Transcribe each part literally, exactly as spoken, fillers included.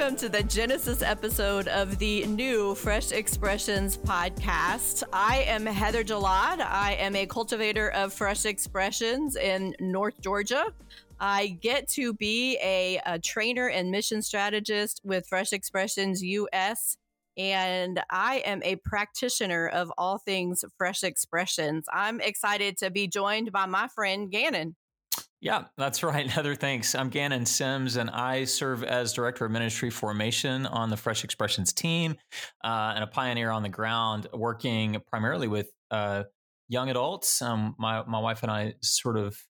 welcome to the Genesis episode of the new Fresh Expressions podcast. I am Heather Gilad. I am a cultivator of Fresh Expressions in North Georgia. I get to be a, a trainer and mission strategist with Fresh Expressions U S, and I am a practitioner of all things Fresh Expressions. I'm excited to be joined by my friend Gannon. Yeah, that's right, Heather. Thanks. I'm Gannon Sims, and I serve as Director of Ministry Formation on the Fresh Expressions team uh, and a pioneer on the ground, working primarily with uh, young adults. Um, my, my wife and I sort of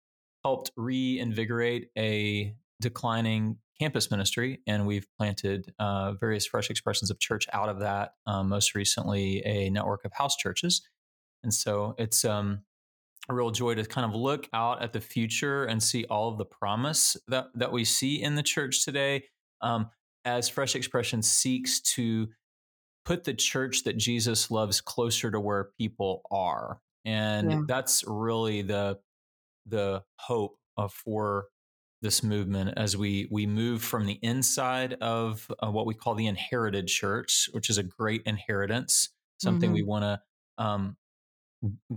helped reinvigorate a declining campus ministry, and we've planted uh, various Fresh Expressions of church out of that, um, most recently a network of house churches. And so it's... Um, a real joy to kind of look out at the future and see all of the promise that, that we see in the church today um, as Fresh Expression seeks to put the church that Jesus loves closer to where people are. And yeah. that's really the the hope of, for this movement as we we move from the inside of uh, what we call the inherited church, which is a great inheritance, something mm-hmm. we want to... Um,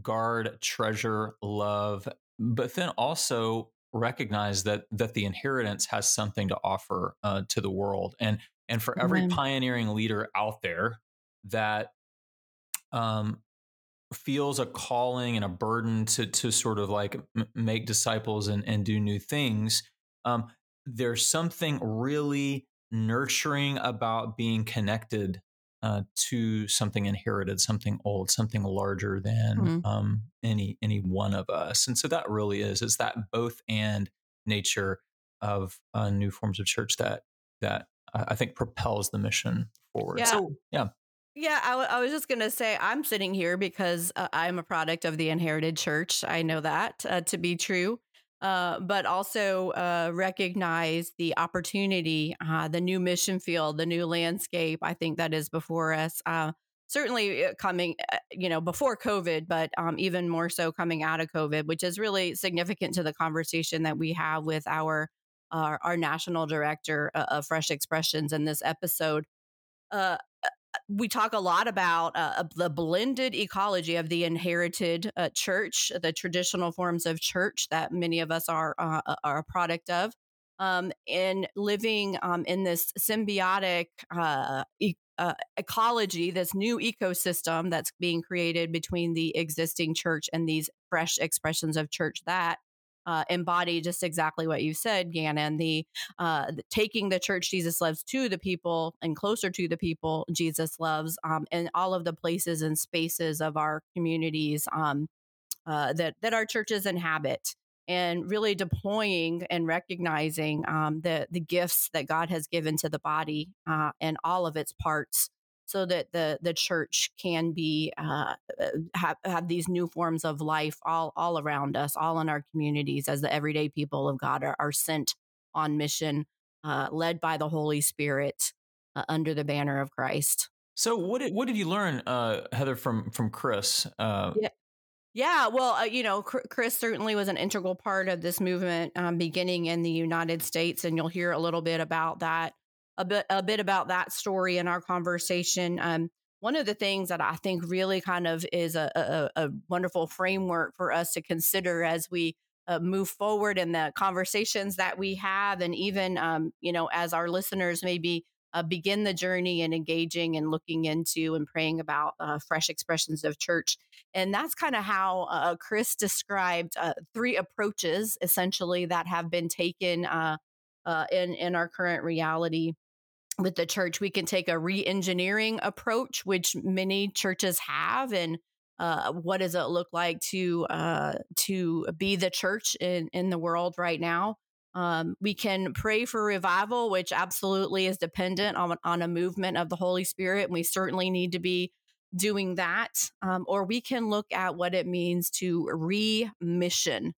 guard, treasure, love, but then also recognize that that the inheritance has something to offer uh, to the world. And and for every Amen. pioneering leader out there that um, feels a calling and a burden to to sort of like m- make disciples and, and do new things, um, there's something really nurturing about being connected Uh, to something inherited, something old, something larger than mm-hmm. um, any any one of us. And so that really is, it's that both and nature of uh, new forms of church that that I think propels the mission forward. Yeah. So, yeah. Yeah, I, w- I was just going to say I'm sitting here because uh, I'm a product of the inherited church. I know that uh, to be true. Uh, but also uh, recognize the opportunity, uh, the new mission field, the new landscape. I think that is before us, uh, certainly coming, you know, before COVID, but um, even more so coming out of COVID, which is really significant to the conversation that we have with our our, our national director of Fresh Expressions in this episode. Uh, We talk a lot about uh, the blended ecology of the inherited uh, church, the traditional forms of church that many of us are uh, are a product of, um, and living um, in this symbiotic uh, e- uh, ecology, this new ecosystem that's being created between the existing church and these fresh expressions of church that Uh, embody just exactly what you said, Gannon, the, uh, the taking the church Jesus loves to the people and closer to the people Jesus loves, um, and all of the places and spaces of our communities um, uh, that, that our churches inhabit, and really deploying and recognizing um, the, the gifts that God has given to the body uh, and all of its parts, so that the the church can be uh, have, have these new forms of life all all around us, all in our communities, as the everyday people of God are, are sent on mission, uh, led by the Holy Spirit uh, under the banner of Christ. So, what did, what did you learn, uh, Heather, from from Chris? Uh, yeah. Yeah, well, uh, you know, Chris certainly was an integral part of this movement um, beginning in the United States, and you'll hear a little bit about that. A bit, a bit about that story in our conversation. Um, one of the things that I think really kind of is a, a, a wonderful framework for us to consider as we uh, move forward in the conversations that we have, and even um, you know, as our listeners maybe uh, begin the journey and engaging and looking into and praying about uh, fresh expressions of church. And that's kind of how uh, Chris described uh, three approaches essentially that have been taken uh, uh, in in our current reality. With the church, we can take a re-engineering approach, which many churches have, and uh, what does it look like to uh, to be the church in, in the world right now? Um, we can pray for revival, which absolutely is dependent on, on a movement of the Holy Spirit, and we certainly need to be doing that. Um, or we can look at what it means to re-mission,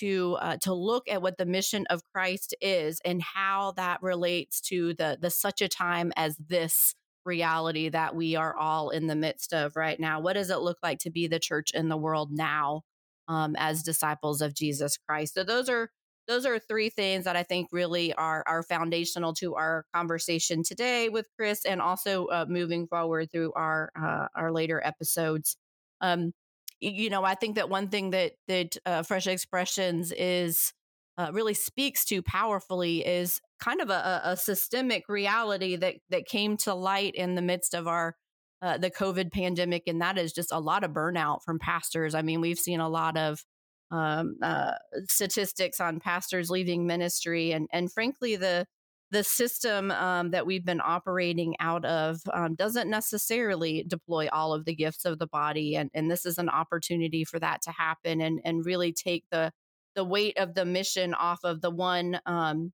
to uh, to look at what the mission of Christ is and how that relates to the the such a time as this reality that we are all in the midst of right now. What does it look like to be the church in the world now um, as disciples of Jesus Christ? So those are those are three things that I think really are, are foundational to our conversation today with Chris, and also uh, moving forward through our uh, our later episodes. Um, you know, I think that one thing that that uh, Fresh Expressions is uh, really speaks to powerfully is kind of a, a systemic reality that that came to light in the midst of our uh, the COVID pandemic, and that is just a lot of burnout from pastors. I mean, we've seen a lot of um, uh, statistics on pastors leaving ministry, and and frankly, the the system um, that we've been operating out of um, doesn't necessarily deploy all of the gifts of the body, and and this is an opportunity for that to happen, and and really take the the weight of the mission off of the one um,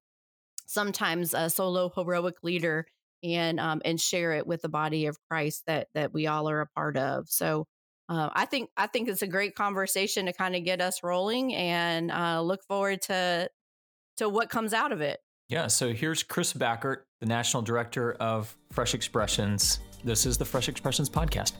sometimes a solo heroic leader, and um, and share it with the body of Christ that that we all are a part of. So uh, I think I think it's a great conversation to kind of get us rolling, and uh, look forward to to what comes out of it. Yeah, so here's Chris Backert, the National Director of Fresh Expressions. This is the Fresh Expressions Podcast.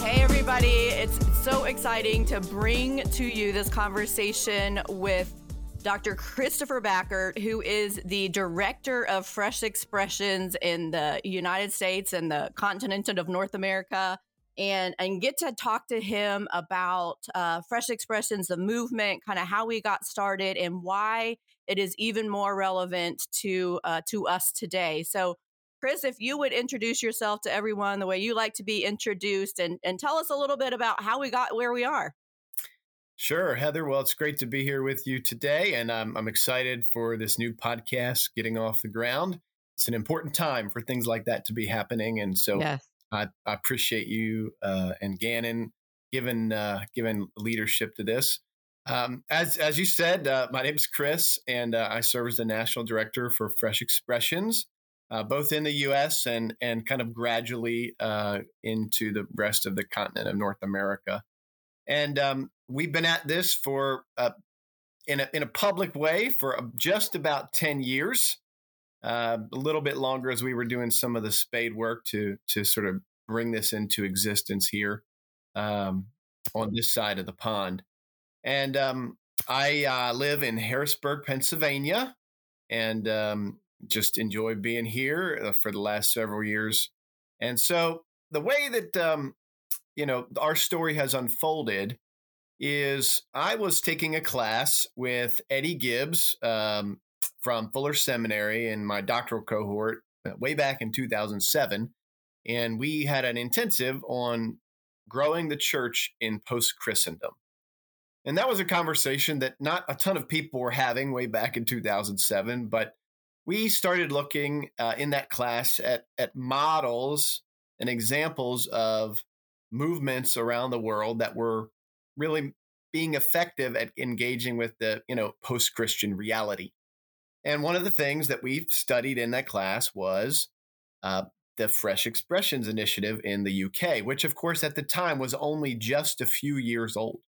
Hey, everybody. It's so exciting to bring to you this conversation with Doctor Christopher Backert, who is the Director of Fresh Expressions in the United States and the continent of North America. And and get to talk to him about uh, Fresh Expressions, the movement, kind of how we got started, and why it is even more relevant to uh, to us today. So, Chris, if you would introduce yourself to everyone the way you like to be introduced, and and tell us a little bit about how we got where we are. Sure, Heather. Well, it's great to be here with you today, and I'm I'm excited for this new podcast getting off the ground. It's an important time for things like that to be happening, and so. Yes. I, I appreciate you uh, and Gannon giving uh, giving leadership to this. Um, as as you said, uh, my name is Chris, and uh, I serve as the National Director for Fresh Expressions, uh, both in the U S and and kind of gradually uh, into the rest of the continent of North America. And um, we've been at this for uh, in a in a public way for just about ten years. Uh, a little bit longer as we were doing some of the spade work to to sort of bring this into existence here um, on this side of the pond. And um, I uh, live in Harrisburg, Pennsylvania, and um, just enjoy being here for the last several years. And so the way that, um, you know, our story has unfolded is I was taking a class with Eddie Gibbs, um, from Fuller Seminary in my doctoral cohort way back in two thousand seven. And we had an intensive on growing the church in post-Christendom. And that was a conversation that not a ton of people were having way back in two thousand seven, but we started looking uh, in that class at, at models and examples of movements around the world that were really being effective at engaging with the, you know, post-Christian reality. And one of the things that we've studied in that class was uh, the Fresh Expressions Initiative in the U K, which, of course, at the time was only just a few years old.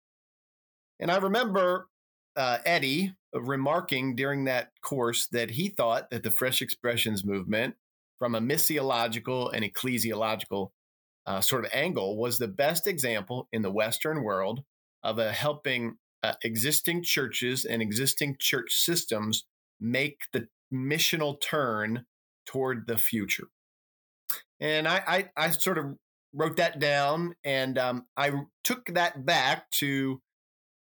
And I remember uh, Eddie remarking during that course that he thought that the Fresh Expressions movement, from a missiological and ecclesiological uh, sort of angle, was the best example in the Western world of a helping uh, existing churches and existing church systems make the missional turn toward the future. And I, I, I sort of wrote that down, and um, I took that back to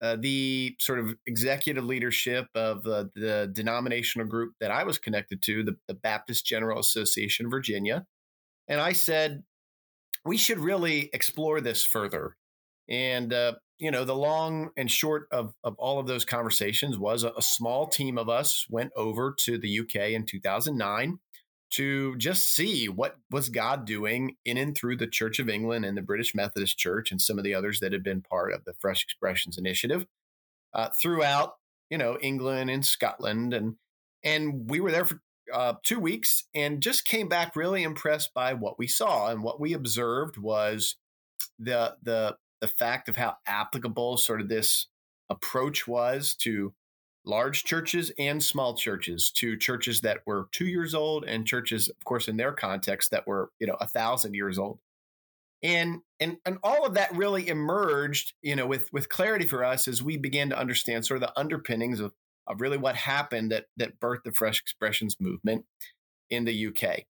uh, the sort of executive leadership of uh, the denominational group that I was connected to, the, the Baptist General Association of Virginia. And I said, we should really explore this further. And, uh, you know, the long and short of, of all of those conversations was a, a small team of us went over to the U K in two thousand nine to just see what was God doing in and through the Church of England and the British Methodist Church and some of the others that had been part of the Fresh Expressions Initiative uh, throughout, you know, England and Scotland. And and we were there for uh, two weeks and just came back really impressed by what we saw. And what we observed was the the the fact of how applicable sort of this approach was to large churches and small churches, to churches that were two years old and churches, of course, in their context that were, you know, a thousand years old. And and and all of that really emerged, you know, with with clarity for us as we began to understand sort of the underpinnings of, of really what happened that that birthed the Fresh Expressions movement in the U K.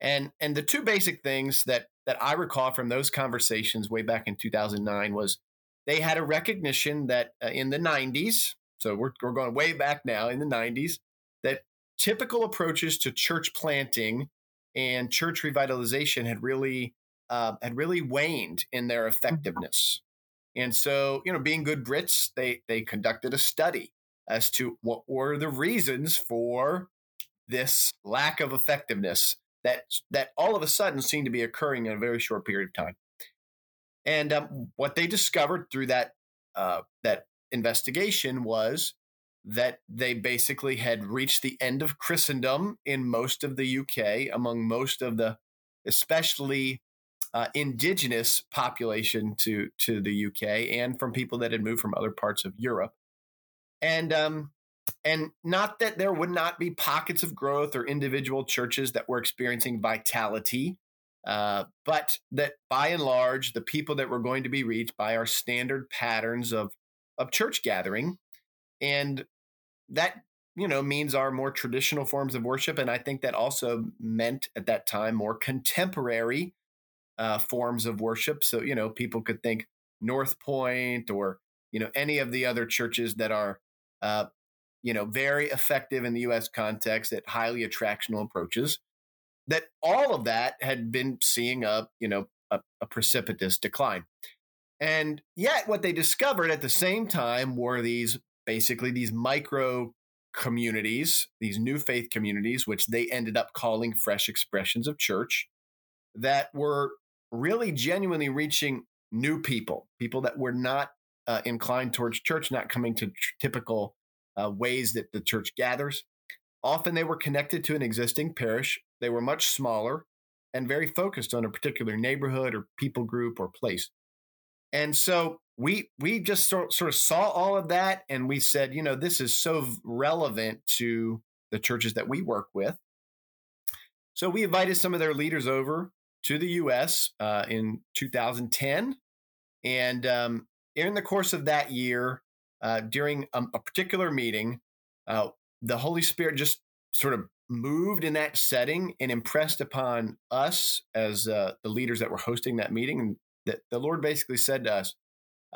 And and the two basic things that that I recall from those conversations way back in two thousand nine was they had a recognition that uh, in the nineties, so we're we're going way back now in the nineties, that typical approaches to church planting and church revitalization had really Uh, had really waned in their effectiveness. And so, you know, being good Brits, they they conducted a study as to what were the reasons for this lack of effectiveness that that all of a sudden seemed to be occurring in a very short period of time. And um, what they discovered through that uh, that investigation was that they basically had reached the end of Christendom in most of the U K, among most of the, especially Uh, indigenous population to to the U K, and from people that had moved from other parts of Europe, and um, and not that there would not be pockets of growth or individual churches that were experiencing vitality, uh, but that by and large, the people that were going to be reached by our standard patterns of of church gathering, and that you know means our more traditional forms of worship, and I think that also meant at that time more contemporary Uh, forms of worship. So, you know, people could think North Point or, you know, any of the other churches that are, uh, you know, very effective in the U S context at highly attractional approaches, that all of that had been seeing a, you know, a, a precipitous decline. And yet what they discovered at the same time were these, basically these micro communities, these new faith communities, which they ended up calling Fresh Expressions of Church, that were really genuinely reaching new people, people that were not uh, inclined towards church, not coming to t- typical uh, ways that the church gathers. Often they were connected to an existing parish. They were much smaller and very focused on a particular neighborhood or people group or place. And so we we just sort, sort of saw all of that, and we said, you know, this is so relevant to the churches that we work with. So we invited some of their leaders over to the U S uh, in two thousand ten. And um, in the course of that year, uh, during a, a particular meeting, uh, the Holy Spirit just sort of moved in that setting and impressed upon us as uh, the leaders that were hosting that meeting. That the Lord basically said to us,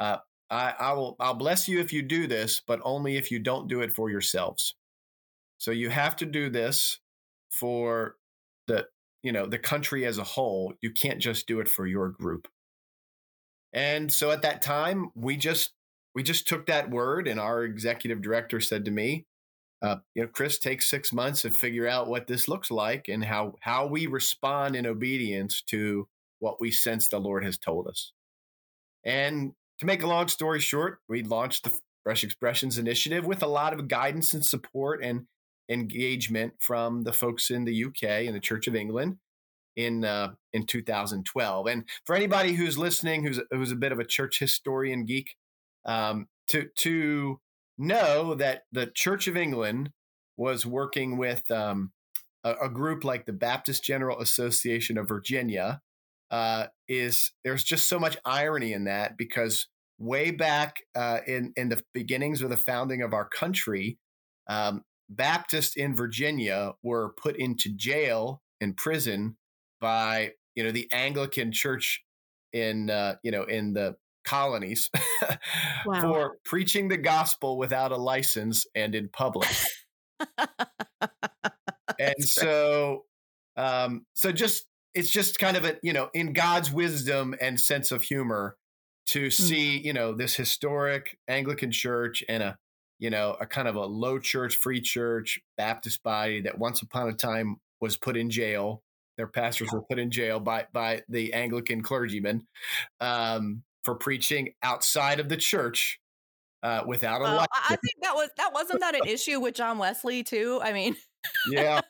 uh, I, I will, I'll bless you if you do this, but only if you don't do it for yourselves. So you have to do this for the you know, the country as a whole. You can't just do it for your group. And so at that time, we just we just took that word, and our executive director said to me, uh, you know, Chris, take six months to figure out what this looks like and how how we respond in obedience to what we sense the Lord has told us. And to make a long story short, we launched the Fresh Expressions Initiative with a lot of guidance and support and engagement from the folks in the U K and the Church of England in uh, in two thousand twelve. And for anybody who's listening, who's who's a bit of a church historian geek, um, to to know that the Church of England was working with um, a, a group like the Baptist General Association of Virginia uh, is there's just so much irony in that, because way back uh, in in the beginnings of the founding of our country, Um, Baptists in Virginia were put into jail and prison by, you know, the Anglican Church in, uh, you know, in the colonies wow. for preaching the gospel without a license and in public. And so, um, so just it's just kind of a, you know, in God's wisdom and sense of humor to see, mm. you know, this historic Anglican Church and a you know, a kind of a low church, free church, Baptist body that once upon a time was put in jail. Their pastors were put in jail by by the Anglican clergyman um, for preaching outside of the church uh, without a license. Uh, I think that was that wasn't that an issue with John Wesley too. I mean, yeah,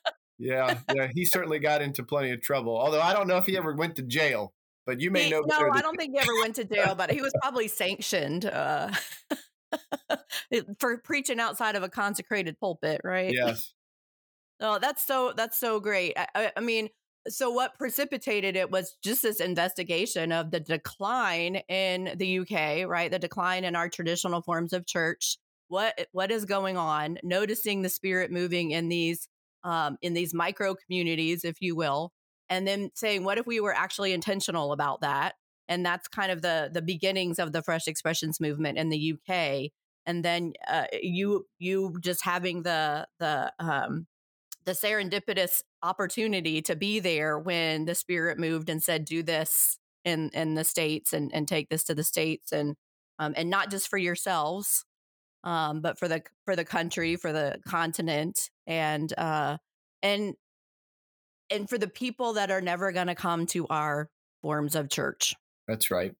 yeah, yeah. He certainly got into plenty of trouble. Although I don't know if he ever went to jail. But you may he, know. No, I don't think he ever went to jail. But he was probably sanctioned. Uh. For preaching outside of a consecrated pulpit, right? Yes. Oh, that's so that's so great. I, I mean, So what precipitated it was just this investigation of the decline in the U K, right? The decline in our traditional forms of church. What what is going on? Noticing the Spirit moving in these um, in these micro communities, if you will, and then saying, what if we were actually intentional about that? And that's kind of the the beginnings of the Fresh Expressions movement in the U K. And then uh, you you just having the the um, the serendipitous opportunity to be there when the Spirit moved and said, do this in in the States and and take this to the States, and um, and not just for yourselves. Um, but for the for the country, for the continent, and uh, and and for the people that are never going to come to our forms of church. That's right.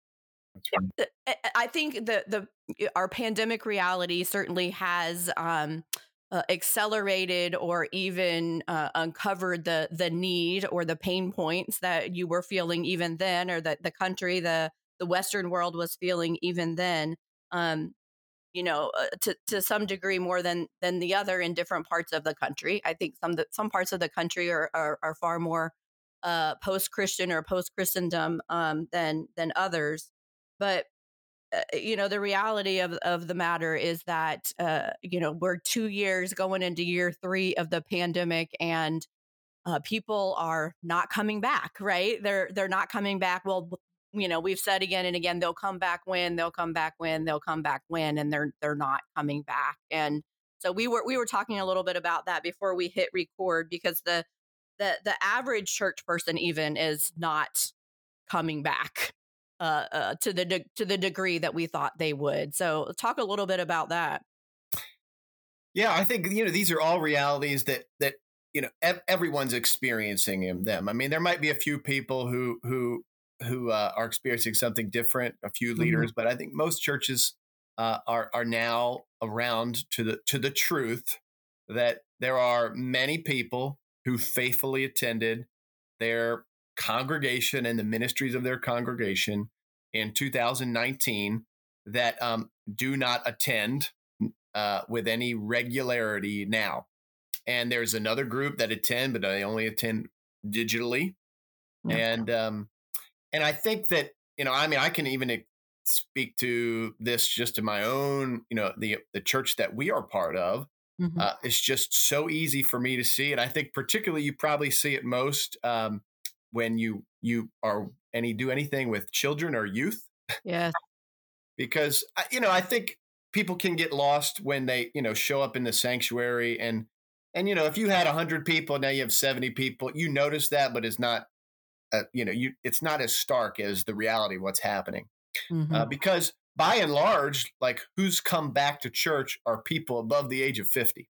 That's right. I, I think the the our pandemic reality certainly has um, uh, accelerated or even uh, uncovered the the need or the pain points that you were feeling even then, or that the country, the the Western world was feeling even then. Um, you know, uh, to, to some degree more than than the other in different parts of the country. I think some the, some parts of the country are are, are far more uh, post-Christian or post-Christendom um, than than others. But, uh, you know, the reality of, of the matter is that, uh, you know, we're two years going into year three of the pandemic, and uh, people are not coming back, right? They're, they're not coming back. Well, you know, we've said again and again, they'll come back when, they'll come back when, they'll come back when, and they're they're not coming back. And so we were we were talking a little bit about that before we hit record, because the the the average church person even is not coming back uh, uh, to the de- to the degree that we thought they would. So talk a little bit about that. Yeah, I think, you know, these are all realities that that you know ev- everyone's experiencing in them. I mean, there might be a few people who who. who uh, are experiencing something different, a few leaders, mm-hmm. but I think most churches uh, are are now around to the to the truth that there are many people who faithfully attended their congregation and the ministries of their congregation in two thousand nineteen that um, do not attend uh, with any regularity now. And there's another group that attend, but they only attend digitally. Mm-hmm. And, um, And I think that, you know, I mean, I can even speak to this just in my own, you know, the the church that we are part of. Mm-hmm. Uh, it's just so easy for me to see. And I think particularly you probably see it most um, when you you are any do anything with children or youth. Yeah. Because, you know, I think people can get lost when they, you know, show up in the sanctuary. And, and you know, if you had one hundred people, now you have seventy people, you notice that, but it's not. Uh, you know, you it's not as stark as the reality of what's happening, mm-hmm. uh, because by and large, like who's come back to church are people above the age of fifty.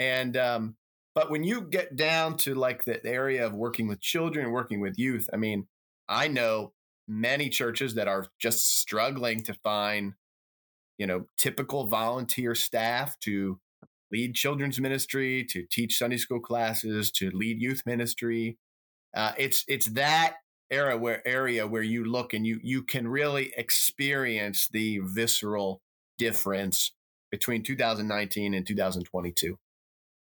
and um, but when you get down to like the area of working with children and working with youth, I mean, I know many churches that are just struggling to find, you know, typical volunteer staff to lead children's ministry, to teach Sunday school classes, to lead youth ministry. Uh, it's it's that era where area where you look and you you can really experience the visceral difference between two thousand nineteen and two thousand twenty-two,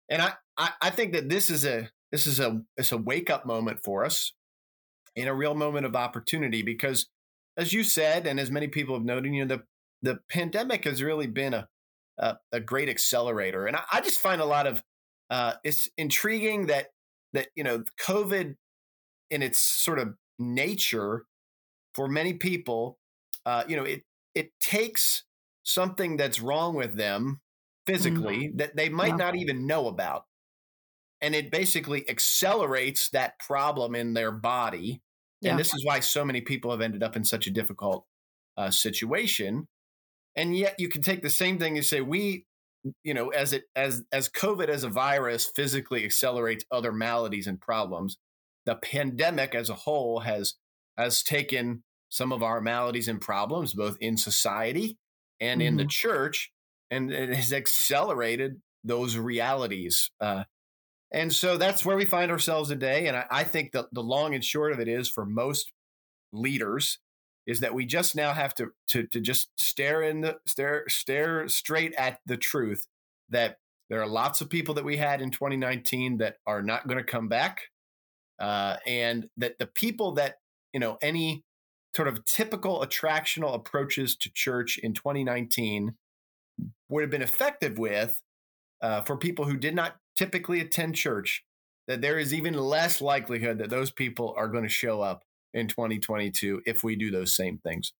and I, I, I think that this is a this is a it's a wake up moment for us, and a real moment of opportunity because, as you said, and as many people have noted, you know the the pandemic has really been a a, a great accelerator, and I, I just find a lot of uh, it's intriguing that that you know COVID. In its sort of nature, for many people, uh, you know, it it takes something that's wrong with them physically mm-hmm. that they might yeah. not even know about, and it basically accelerates that problem in their body. Yeah. And this is why so many people have ended up in such a difficult uh, situation. And yet, you can take the same thing and say, we, you know, as it as as COVID as a virus physically accelerates other maladies and problems. The pandemic as a whole has has taken some of our maladies and problems, both in society and mm-hmm. in the church, and it has accelerated those realities. Uh, and so that's where we find ourselves today. And I, I think the, the long and short of it is for most leaders is that we just now have to to, to just stare in the stare stare straight at the truth that there are lots of people that we had in twenty nineteen that are not going to come back. uh, and that the people that, you know, any sort of typical attractional approaches to church in twenty nineteen would have been effective with uh, for people who did not typically attend church, that there is even less likelihood that those people are going to show up in twenty twenty-two if we do those same things.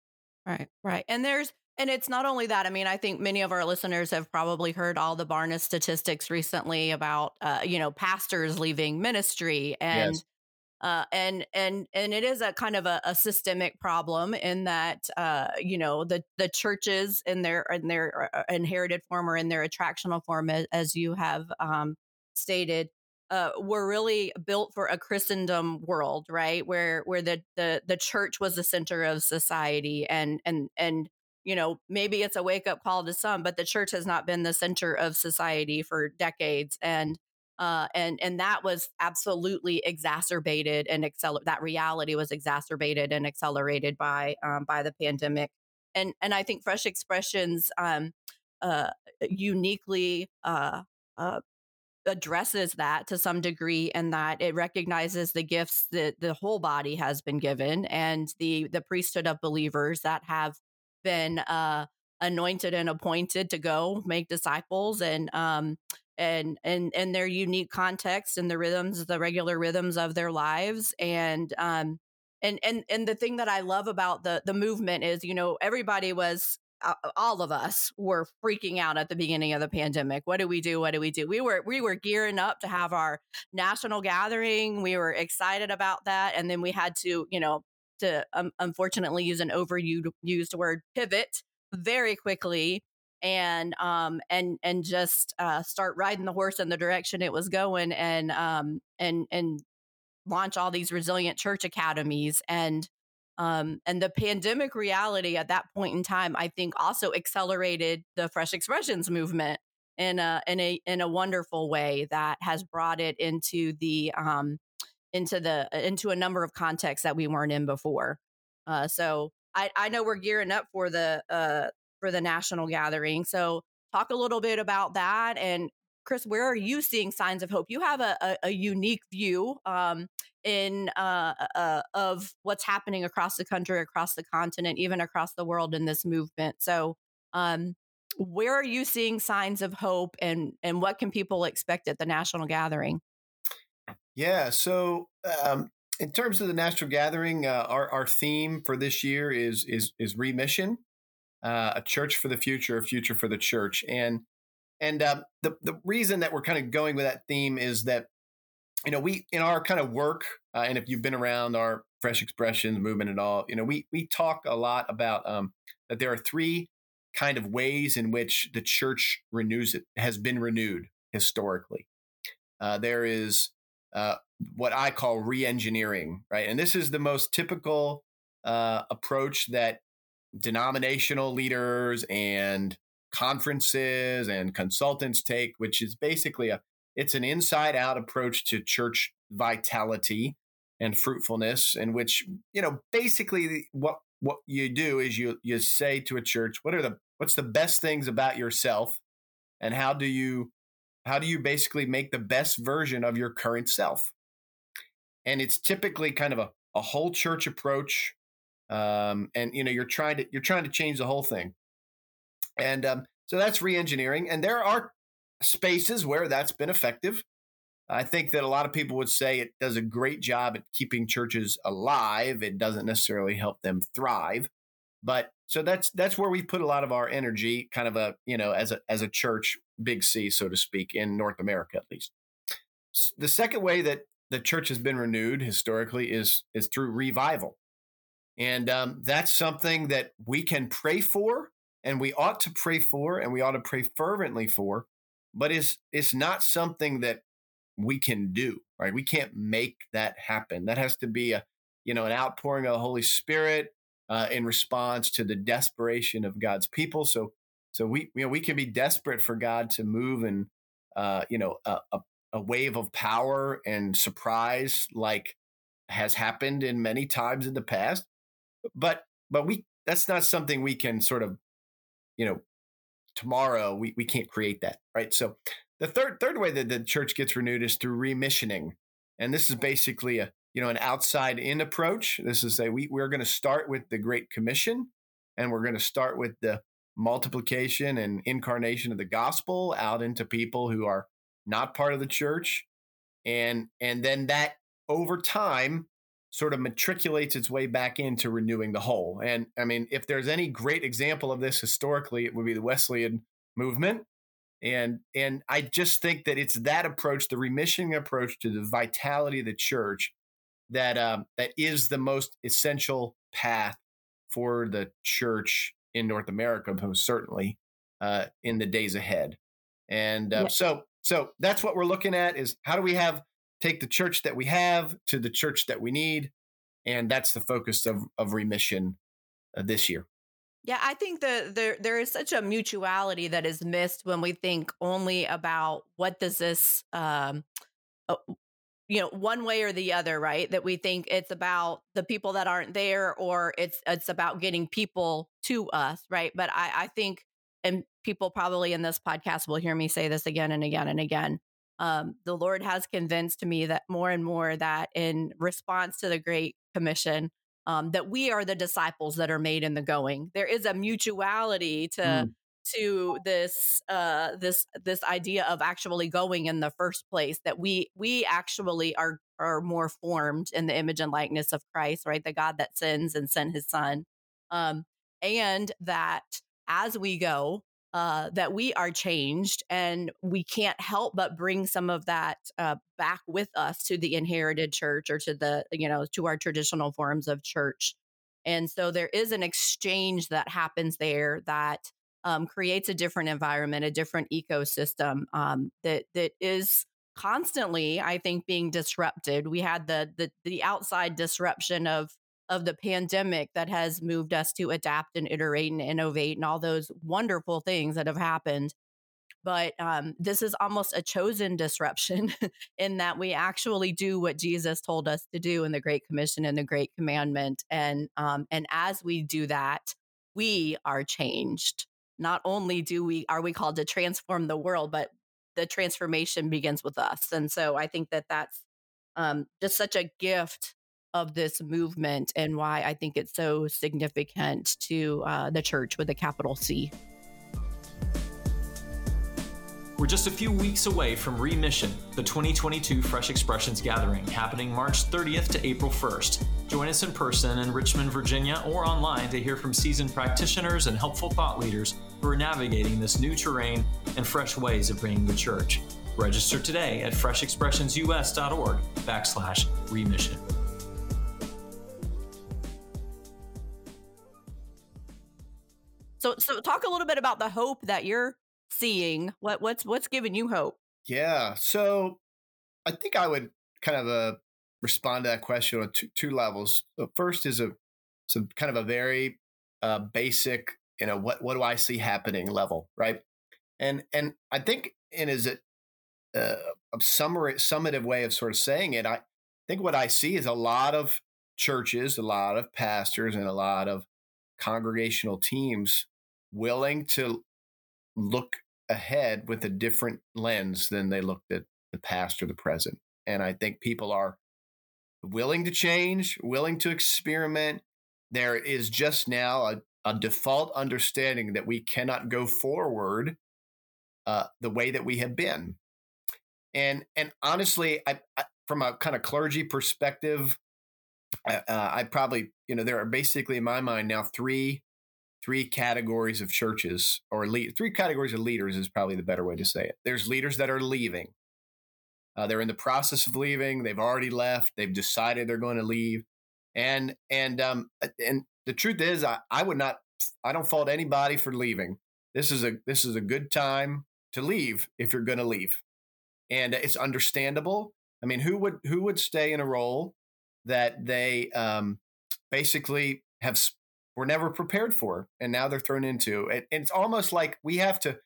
Right, right. And there's And it's not only that. I mean, I think many of our listeners have probably heard all the Barna statistics recently about, uh, you know, pastors leaving ministry, and yes. uh, and and and it is a kind of a, a systemic problem in that, uh, you know, the the churches in their in their inherited form or in their attractional form, as you have um, stated, uh, were really built for a Christendom world, right, where where the the the church was the center of society, and and and. You know, maybe it's a wake up call to some, but the church has not been the center of society for decades, and uh, and and that was absolutely exacerbated and acceler- that reality was exacerbated and accelerated by um, by the pandemic, and and I think Fresh Expressions um, uh, uniquely uh, uh, addresses that to some degree, in that it recognizes the gifts that the whole body has been given, and the the priesthood of believers that have been uh, anointed and appointed to go make disciples, and um, and and and their unique context and the rhythms, the regular rhythms of their lives, and um, and and and the thing that I love about the the movement is, you know, everybody was, uh, all of us were freaking out at the beginning of the pandemic. What do we do? What do we do? We were we were gearing up to have our national gathering. We were excited about that, and then we had to, you know. to um, unfortunately use an overused word, pivot very quickly, and um and and just uh, start riding the horse in the direction it was going, and um and and launch all these resilient church academies, and um and the pandemic reality at that point in time, I think, also accelerated the Fresh Expressions movement in a in a in a wonderful way that has brought it into the um. into the into a number of contexts that we weren't in before. Uh, so I, I know we're gearing up for the uh, for the national gathering. So talk a little bit about that. And Chris, where are you seeing signs of hope? You have a, a, a unique view um, in uh, uh, of what's happening across the country, across the continent, even across the world in this movement. So um, where are you seeing signs of hope, and and what can people expect at the national gathering? Yeah, so um, in terms of the national gathering, uh, our our theme for this year is is is remission, uh, a church for the future, a future for the church, and and uh, the the reason that we're kind of going with that theme is that, you know, we in our kind of work, uh, and if you've been around our Fresh Expressions movement at all, you know, we we talk a lot about um, that there are three kind of ways in which the church renews it has been renewed historically. Uh, there is Uh, what I call re-engineering, right? And this is the most typical uh, approach that denominational leaders and conferences and consultants take, which is basically a it's an inside-out approach to church vitality and fruitfulness, in which, you know, basically what what you do is you you say to a church, what are the what's the best things about yourself, and how do you How do you basically make the best version of your current self? And it's typically kind of a, a whole church approach, um, and you know you're trying to you're trying to change the whole thing, and um, so that's re-engineering. And there are spaces where that's been effective. I think that a lot of people would say it does a great job at keeping churches alive. It doesn't necessarily help them thrive, but so that's that's where we put a lot of our energy, kind of a you know as a as a church. Big C, so to speak, in North America, at least. The second way that the church has been renewed historically is, is through revival. And um, that's something that we can pray for, and we ought to pray for, and we ought to pray fervently for, but it's, it's not something that we can do, right? We can't make that happen. That has to be a, you know, an outpouring of the Holy Spirit uh, in response to the desperation of God's people. So So we, you know, we can be desperate for God to move in, uh, you know, a, a, a wave of power and surprise, like has happened in many times in the past. But, but we, that's not something we can sort of, you know, tomorrow we, we can't create that, right? So the third third way that the church gets renewed is through remissioning, And this is basically a, you know, an outside in approach. This is a, we, we're going to start with the Great Commission, and we're going to start with the multiplication and incarnation of the gospel out into people who are not part of the church. And, and then that over time sort of matriculates its way back into renewing the whole. And I mean, if there's any great example of this historically, it would be the Wesleyan movement. And and I just think that it's that approach, the remission approach to the vitality of the church, that um, that is the most essential path for the church in North America, most certainly uh, in the days ahead. And uh, yeah. so so that's what we're looking at, is how do we have take the church that we have to the church that we need, and that's the focus of of remission uh, this year. Yeah, I think the, the there is such a mutuality that is missed when we think only about what does this, um, uh, you know, one way or the other, right? That we think it's about the people that aren't there, or it's it's about getting people to us, right? But I, I think, and people probably in this podcast will hear me say this again and again and again, um, the Lord has convinced me that more and more that in response to the Great Commission, Um, that we are the disciples that are made in the going. There is a mutuality to mm. to this uh, this this idea of actually going in the first place. That we we actually are are more formed in the image and likeness of Christ, right? The God that sends and sent His Son, um, and that as we go, uh, that we are changed, and we can't help but bring some of that uh, back with us to the inherited church, or to the, you know, to our traditional forms of church. And so there is an exchange that happens there that um, creates a different environment, a different ecosystem um, that that is constantly, I think, being disrupted. We had the the the outside disruption of of the pandemic that has moved us to adapt and iterate and innovate and all those wonderful things that have happened. But um, this is almost a chosen disruption in that we actually do what Jesus told us to do in the Great Commission and the Great Commandment. And um, and as we do that, we are changed. Not only do we are we called to transform the world, but the transformation begins with us. And so I think that that's um, just such a gift of this movement, and why I think it's so significant to uh, the church with a capital C. We're just a few weeks away from Remission, the twenty twenty-two Fresh Expressions Gathering, happening March thirtieth to April first. Join us in person in Richmond, Virginia, or online to hear from seasoned practitioners and helpful thought leaders who are navigating this new terrain and fresh ways of bringing the church. Register today at freshexpressionsus.org backslash remission. So, so talk a little bit about the hope that you're seeing. What, what's what's giving you hope? Yeah. So I think I would kind of uh, respond to that question on two, two levels. The first is a some kind of a very uh, basic, you know, what what do I see happening level, right? And and I think in is a, uh, a summary, summative way of sort of saying it, I think what I see is a lot of churches, a lot of pastors, and a lot of congregational teams willing to look ahead with a different lens than they looked at the past or the present. And I think people are willing to change, willing to experiment. There is just now a, a default understanding that we cannot go forward uh, the way that we have been. And and honestly, I, I, from a kind of clergy perspective, I, uh, I probably, you know, there are basically in my mind now three Three categories of churches, or lead, three categories of leaders is probably the better way to say it. There's leaders that are leaving. Uh, they're in the process of leaving. They've already left. They've decided they're going to leave. And and um and the truth is, I, I would not. I don't fault anybody for leaving. This is a this is a good time to leave if you're going to leave, and it's understandable. I mean, who would who would stay in a role that they um, basically have. Sp- We're never prepared for, and now they're thrown into it. And it's almost like we have to,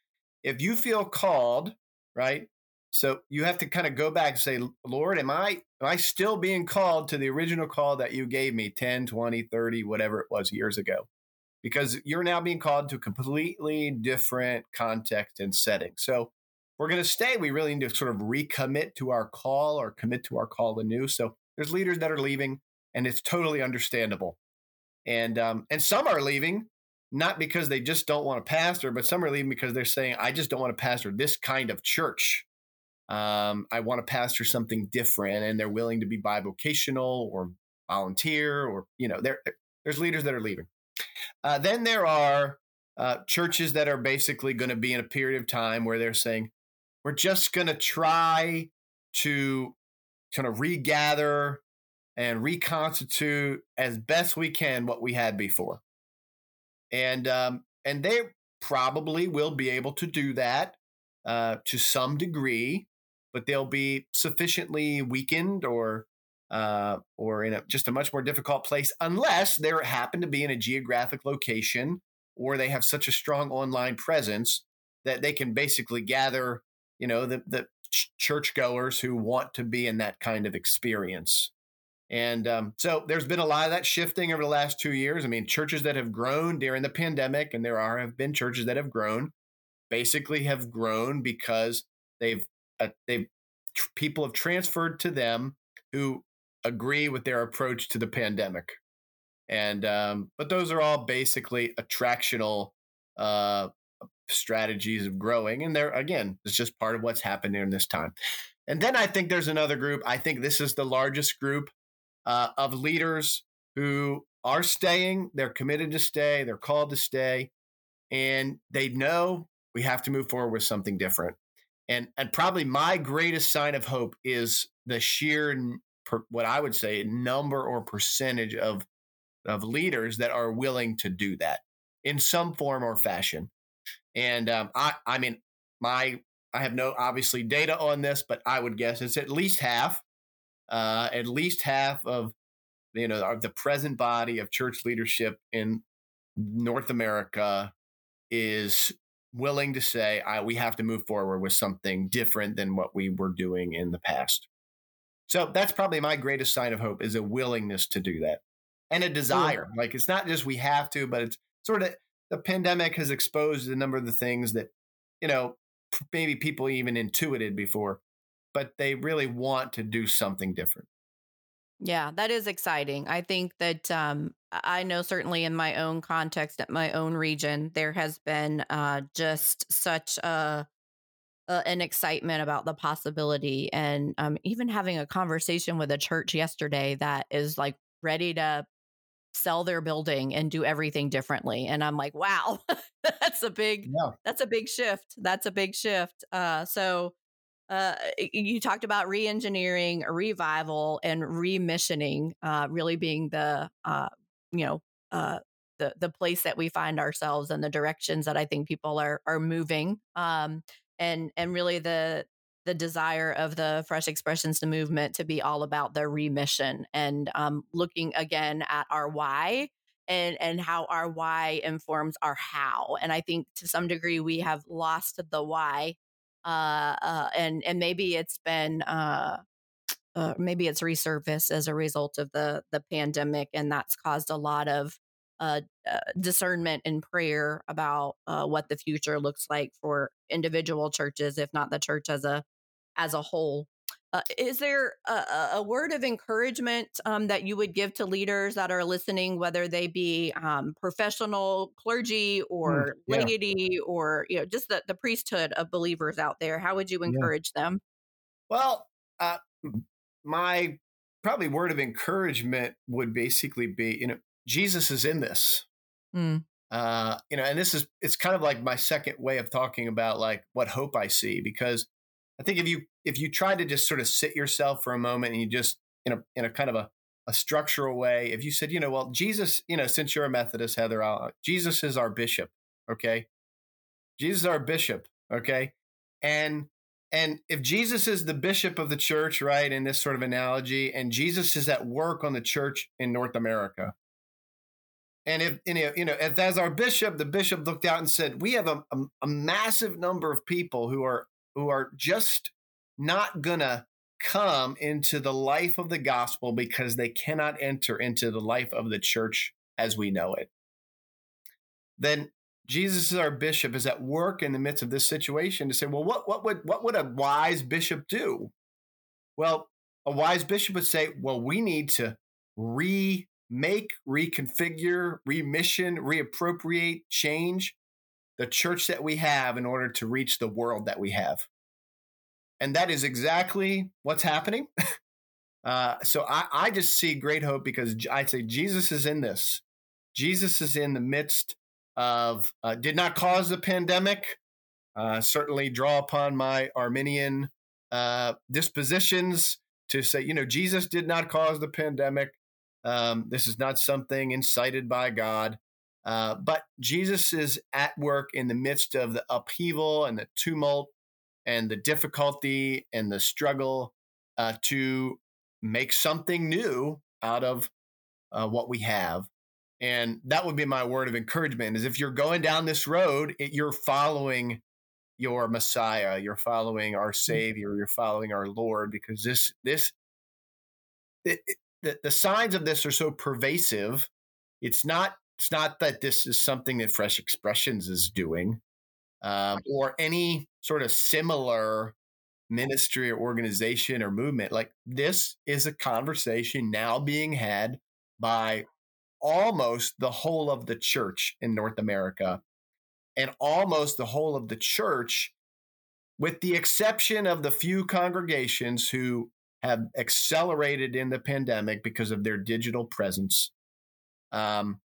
if you feel called, right? So you have to kind of go back and say, Lord, am I, am I still being called to the original call that you gave me ten, twenty, thirty, whatever it was years ago? Because you're now being called to a completely different context and setting. So we're going to stay, we really need to sort of recommit to our call or commit to our call anew. So there's leaders that are leaving, and it's totally understandable. And um, and some are leaving, not because they just don't want to pastor, but some are leaving because they're saying, I just don't want to pastor this kind of church. Um, I want to pastor something different, and they're willing to be bivocational or volunteer, or, you know, there there's leaders that are leaving. Uh, then there are uh, churches that are basically going to be in a period of time where they're saying, we're just going to try to kind of regather and reconstitute as best we can what we had before. And um, and they probably will be able to do that uh, to some degree, but they'll be sufficiently weakened or uh, or in a, just a much more difficult place, unless they happen to be in a geographic location or they have such a strong online presence that they can basically gather, you know, the the ch- churchgoers who want to be in that kind of experience. And um, so there's been a lot of that shifting over the last two years. I mean, churches that have grown during the pandemic, and there are have been churches that have grown, basically have grown because they've uh, they've tr- people have transferred to them who agree with their approach to the pandemic. And um, but those are all basically attractional uh, strategies of growing, and they're again, it's just part of what's happened during this time. And then I think there's another group. I think this is the largest group. Uh, of leaders who are staying, they're committed to stay, they're called to stay, and they know we have to move forward with something different. And and probably my greatest sign of hope is the sheer, per, what I would say, number or percentage of of leaders that are willing to do that in some form or fashion. And um, I I mean, my I have no obviously data on this, but I would guess it's at least half. Uh, at least half of, you know, our, the present body of church leadership in North America is willing to say, I, we have to move forward with something different than what we were doing in the past. So that's probably my greatest sign of hope, is a willingness to do that and a desire. Sure. Like, it's not just we have to, but it's sort of the pandemic has exposed a number of the things that, you know, maybe people even intuited before, but they really want to do something different. Yeah, that is exciting. I think that um, I know certainly in my own context, at my own region, there has been uh, just such a, a, an excitement about the possibility. And um, even having a conversation with a church yesterday that is like ready to sell their building and do everything differently. And I'm like, wow, that's a big, yeah. that's a big shift. That's a big shift. Uh, so Uh, you talked about re-engineering, revival, and remissioning, uh, really being the, uh, you know, uh, the the place that we find ourselves and the directions that I think people are are moving, um, and and really the the desire of the Fresh Expressions movement to be all about the remission and um, looking again at our why and and how our why informs our how. And I think to some degree we have lost the why. Uh, uh, and, and maybe it's been, uh, uh, maybe it's resurfaced as a result of the, the pandemic, and that's caused a lot of, uh, uh discernment and prayer about, uh, what the future looks like for individual churches, if not the church as a, as a whole. Uh, is there a, a word of encouragement, um, that you would give to leaders that are listening, whether they be, um, professional clergy or mm, yeah. laity or, you know, just the, the priesthood of believers out there? How would you encourage yeah. them? Well, uh, my probably word of encouragement would basically be, you know, Jesus is in this, mm. uh, you know, and this is, it's kind of like my second way of talking about like what hope I see, because I think if you if you try to just sort of sit yourself for a moment and you just in a in a kind of a, a structural way, if you said, you know, well, Jesus, you know, since you're a Methodist, Heather, I'll, Jesus is our bishop, okay? Jesus is our bishop, okay? And and if Jesus is the bishop of the church, right, in this sort of analogy, and Jesus is at work on the church in North America, and if you know, if as our bishop, the bishop looked out and said, we have a a, a massive number of people who are who are just not going to come into the life of the gospel because they cannot enter into the life of the church as we know it, then Jesus, our bishop, is at work in the midst of this situation to say, well, what, what would what would a wise bishop do? Well, a wise bishop would say, well, we need to remake, reconfigure, remission, reappropriate, change the church that we have in order to reach the world that we have. And that is exactly what's happening. uh, so I, I just see great hope because I say Jesus is in this. Jesus is in the midst of, uh, did not cause the pandemic, uh, certainly draw upon my Arminian uh, dispositions to say, you know, Jesus did not cause the pandemic. Um, this is not something incited by God. Uh, but Jesus is at work in the midst of the upheaval and the tumult and the difficulty and the struggle uh, to make something new out of uh, what we have. And that would be my word of encouragement is if you're going down this road, it, you're following your Messiah, you're following our Savior, you're following our Lord, because this, this, it, it, the, the signs of this are so pervasive. It's not, it's not that this is something that Fresh Expressions is doing um, or any sort of similar ministry or organization or movement. Like this is a conversation now being had by almost the whole of the church in North America, and almost the whole of the church, with the exception of the few congregations who have accelerated in the pandemic because of their digital presence, um,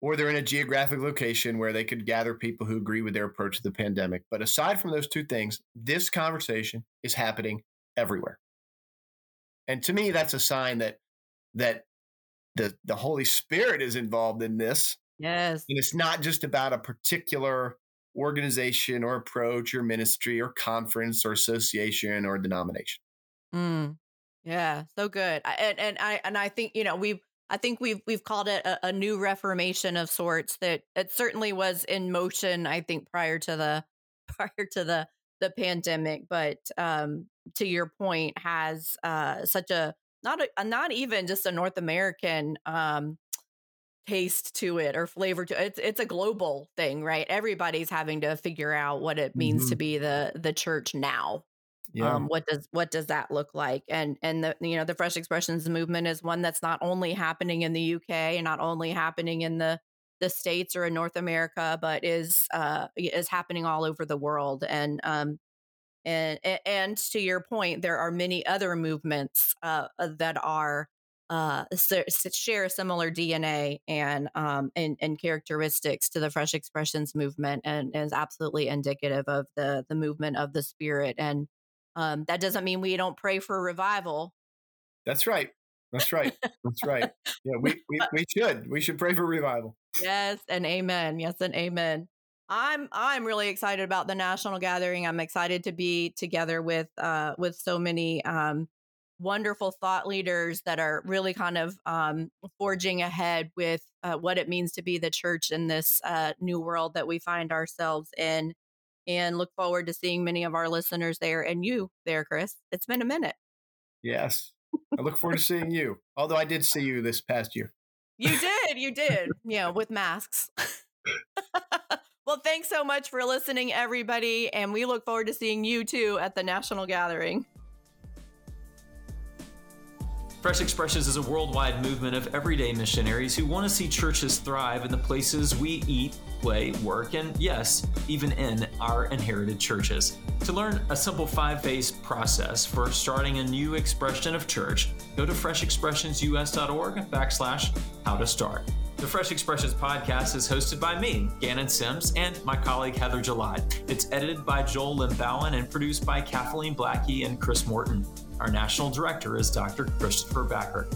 or they're in a geographic location where they could gather people who agree with their approach to the pandemic. But aside from those two things, this conversation is happening everywhere. And to me, that's a sign that that The, the Holy Spirit is involved in this. Yes. And it's not just about a particular organization or approach or ministry or conference or association or denomination. Mm. Yeah. So good. And, and I, and I think, you know, we've, I think we've, we've called it a, a new reformation of sorts that it certainly was in motion, I think, prior to the, prior to the, the pandemic, but um, to your point has uh, such a, Not a, not even just a North American um, taste to it or flavor to it. It's, it's a global thing, right? Everybody's having to figure out what it means mm-hmm. to be the the church now. Yeah. Um, what does what does that look like? And and the you know the Fresh Expressions movement is one that's not only happening in the U K and not only happening in the the States or in North America, but is uh, is happening all over the world. And um, And and to your point, there are many other movements uh, that are uh, share similar D N A and um and, and characteristics to the Fresh Expressions movement, and is absolutely indicative of the the movement of the Spirit. And um, that doesn't mean we don't pray for revival. That's right. That's right. That's right. Yeah, we, we we should we should pray for revival. Yes, and amen. Yes, and amen. I'm I'm really excited about the national gathering. I'm excited to be together with uh, with so many um, wonderful thought leaders that are really kind of um, forging ahead with uh, what it means to be the church in this uh, new world that we find ourselves in, and look forward to seeing many of our listeners there and you there, Chris. It's been a minute. Yes. I look forward to seeing you, although I did see you this past year. You did. You did. Yeah, with masks. Well, thanks so much for listening, everybody, and we look forward to seeing you, too, at the National Gathering. Fresh Expressions is a worldwide movement of everyday missionaries who want to see churches thrive in the places we eat, play, work, and, yes, even in our inherited churches. To learn a simple five-phase process for starting a new expression of church, go to fresh expressions u s dot org backslash how to start. The Fresh Expressions podcast is hosted by me, Gannon Sims, and my colleague Heather Gilad. It's edited by Joel Limbowen and produced by Kathleen Blackie and Chris Morton. Our national director is Doctor Christopher Backert.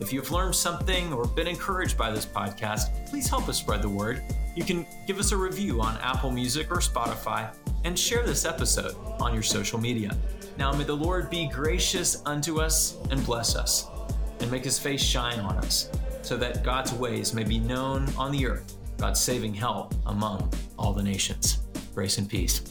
If you've learned something or been encouraged by this podcast, please help us spread the word. You can give us a review on Apple Music or Spotify and share this episode on your social media. Now may the Lord be gracious unto us and bless us and make his face shine on us, so that God's ways may be known on the earth, God's saving help among all the nations. Grace and peace.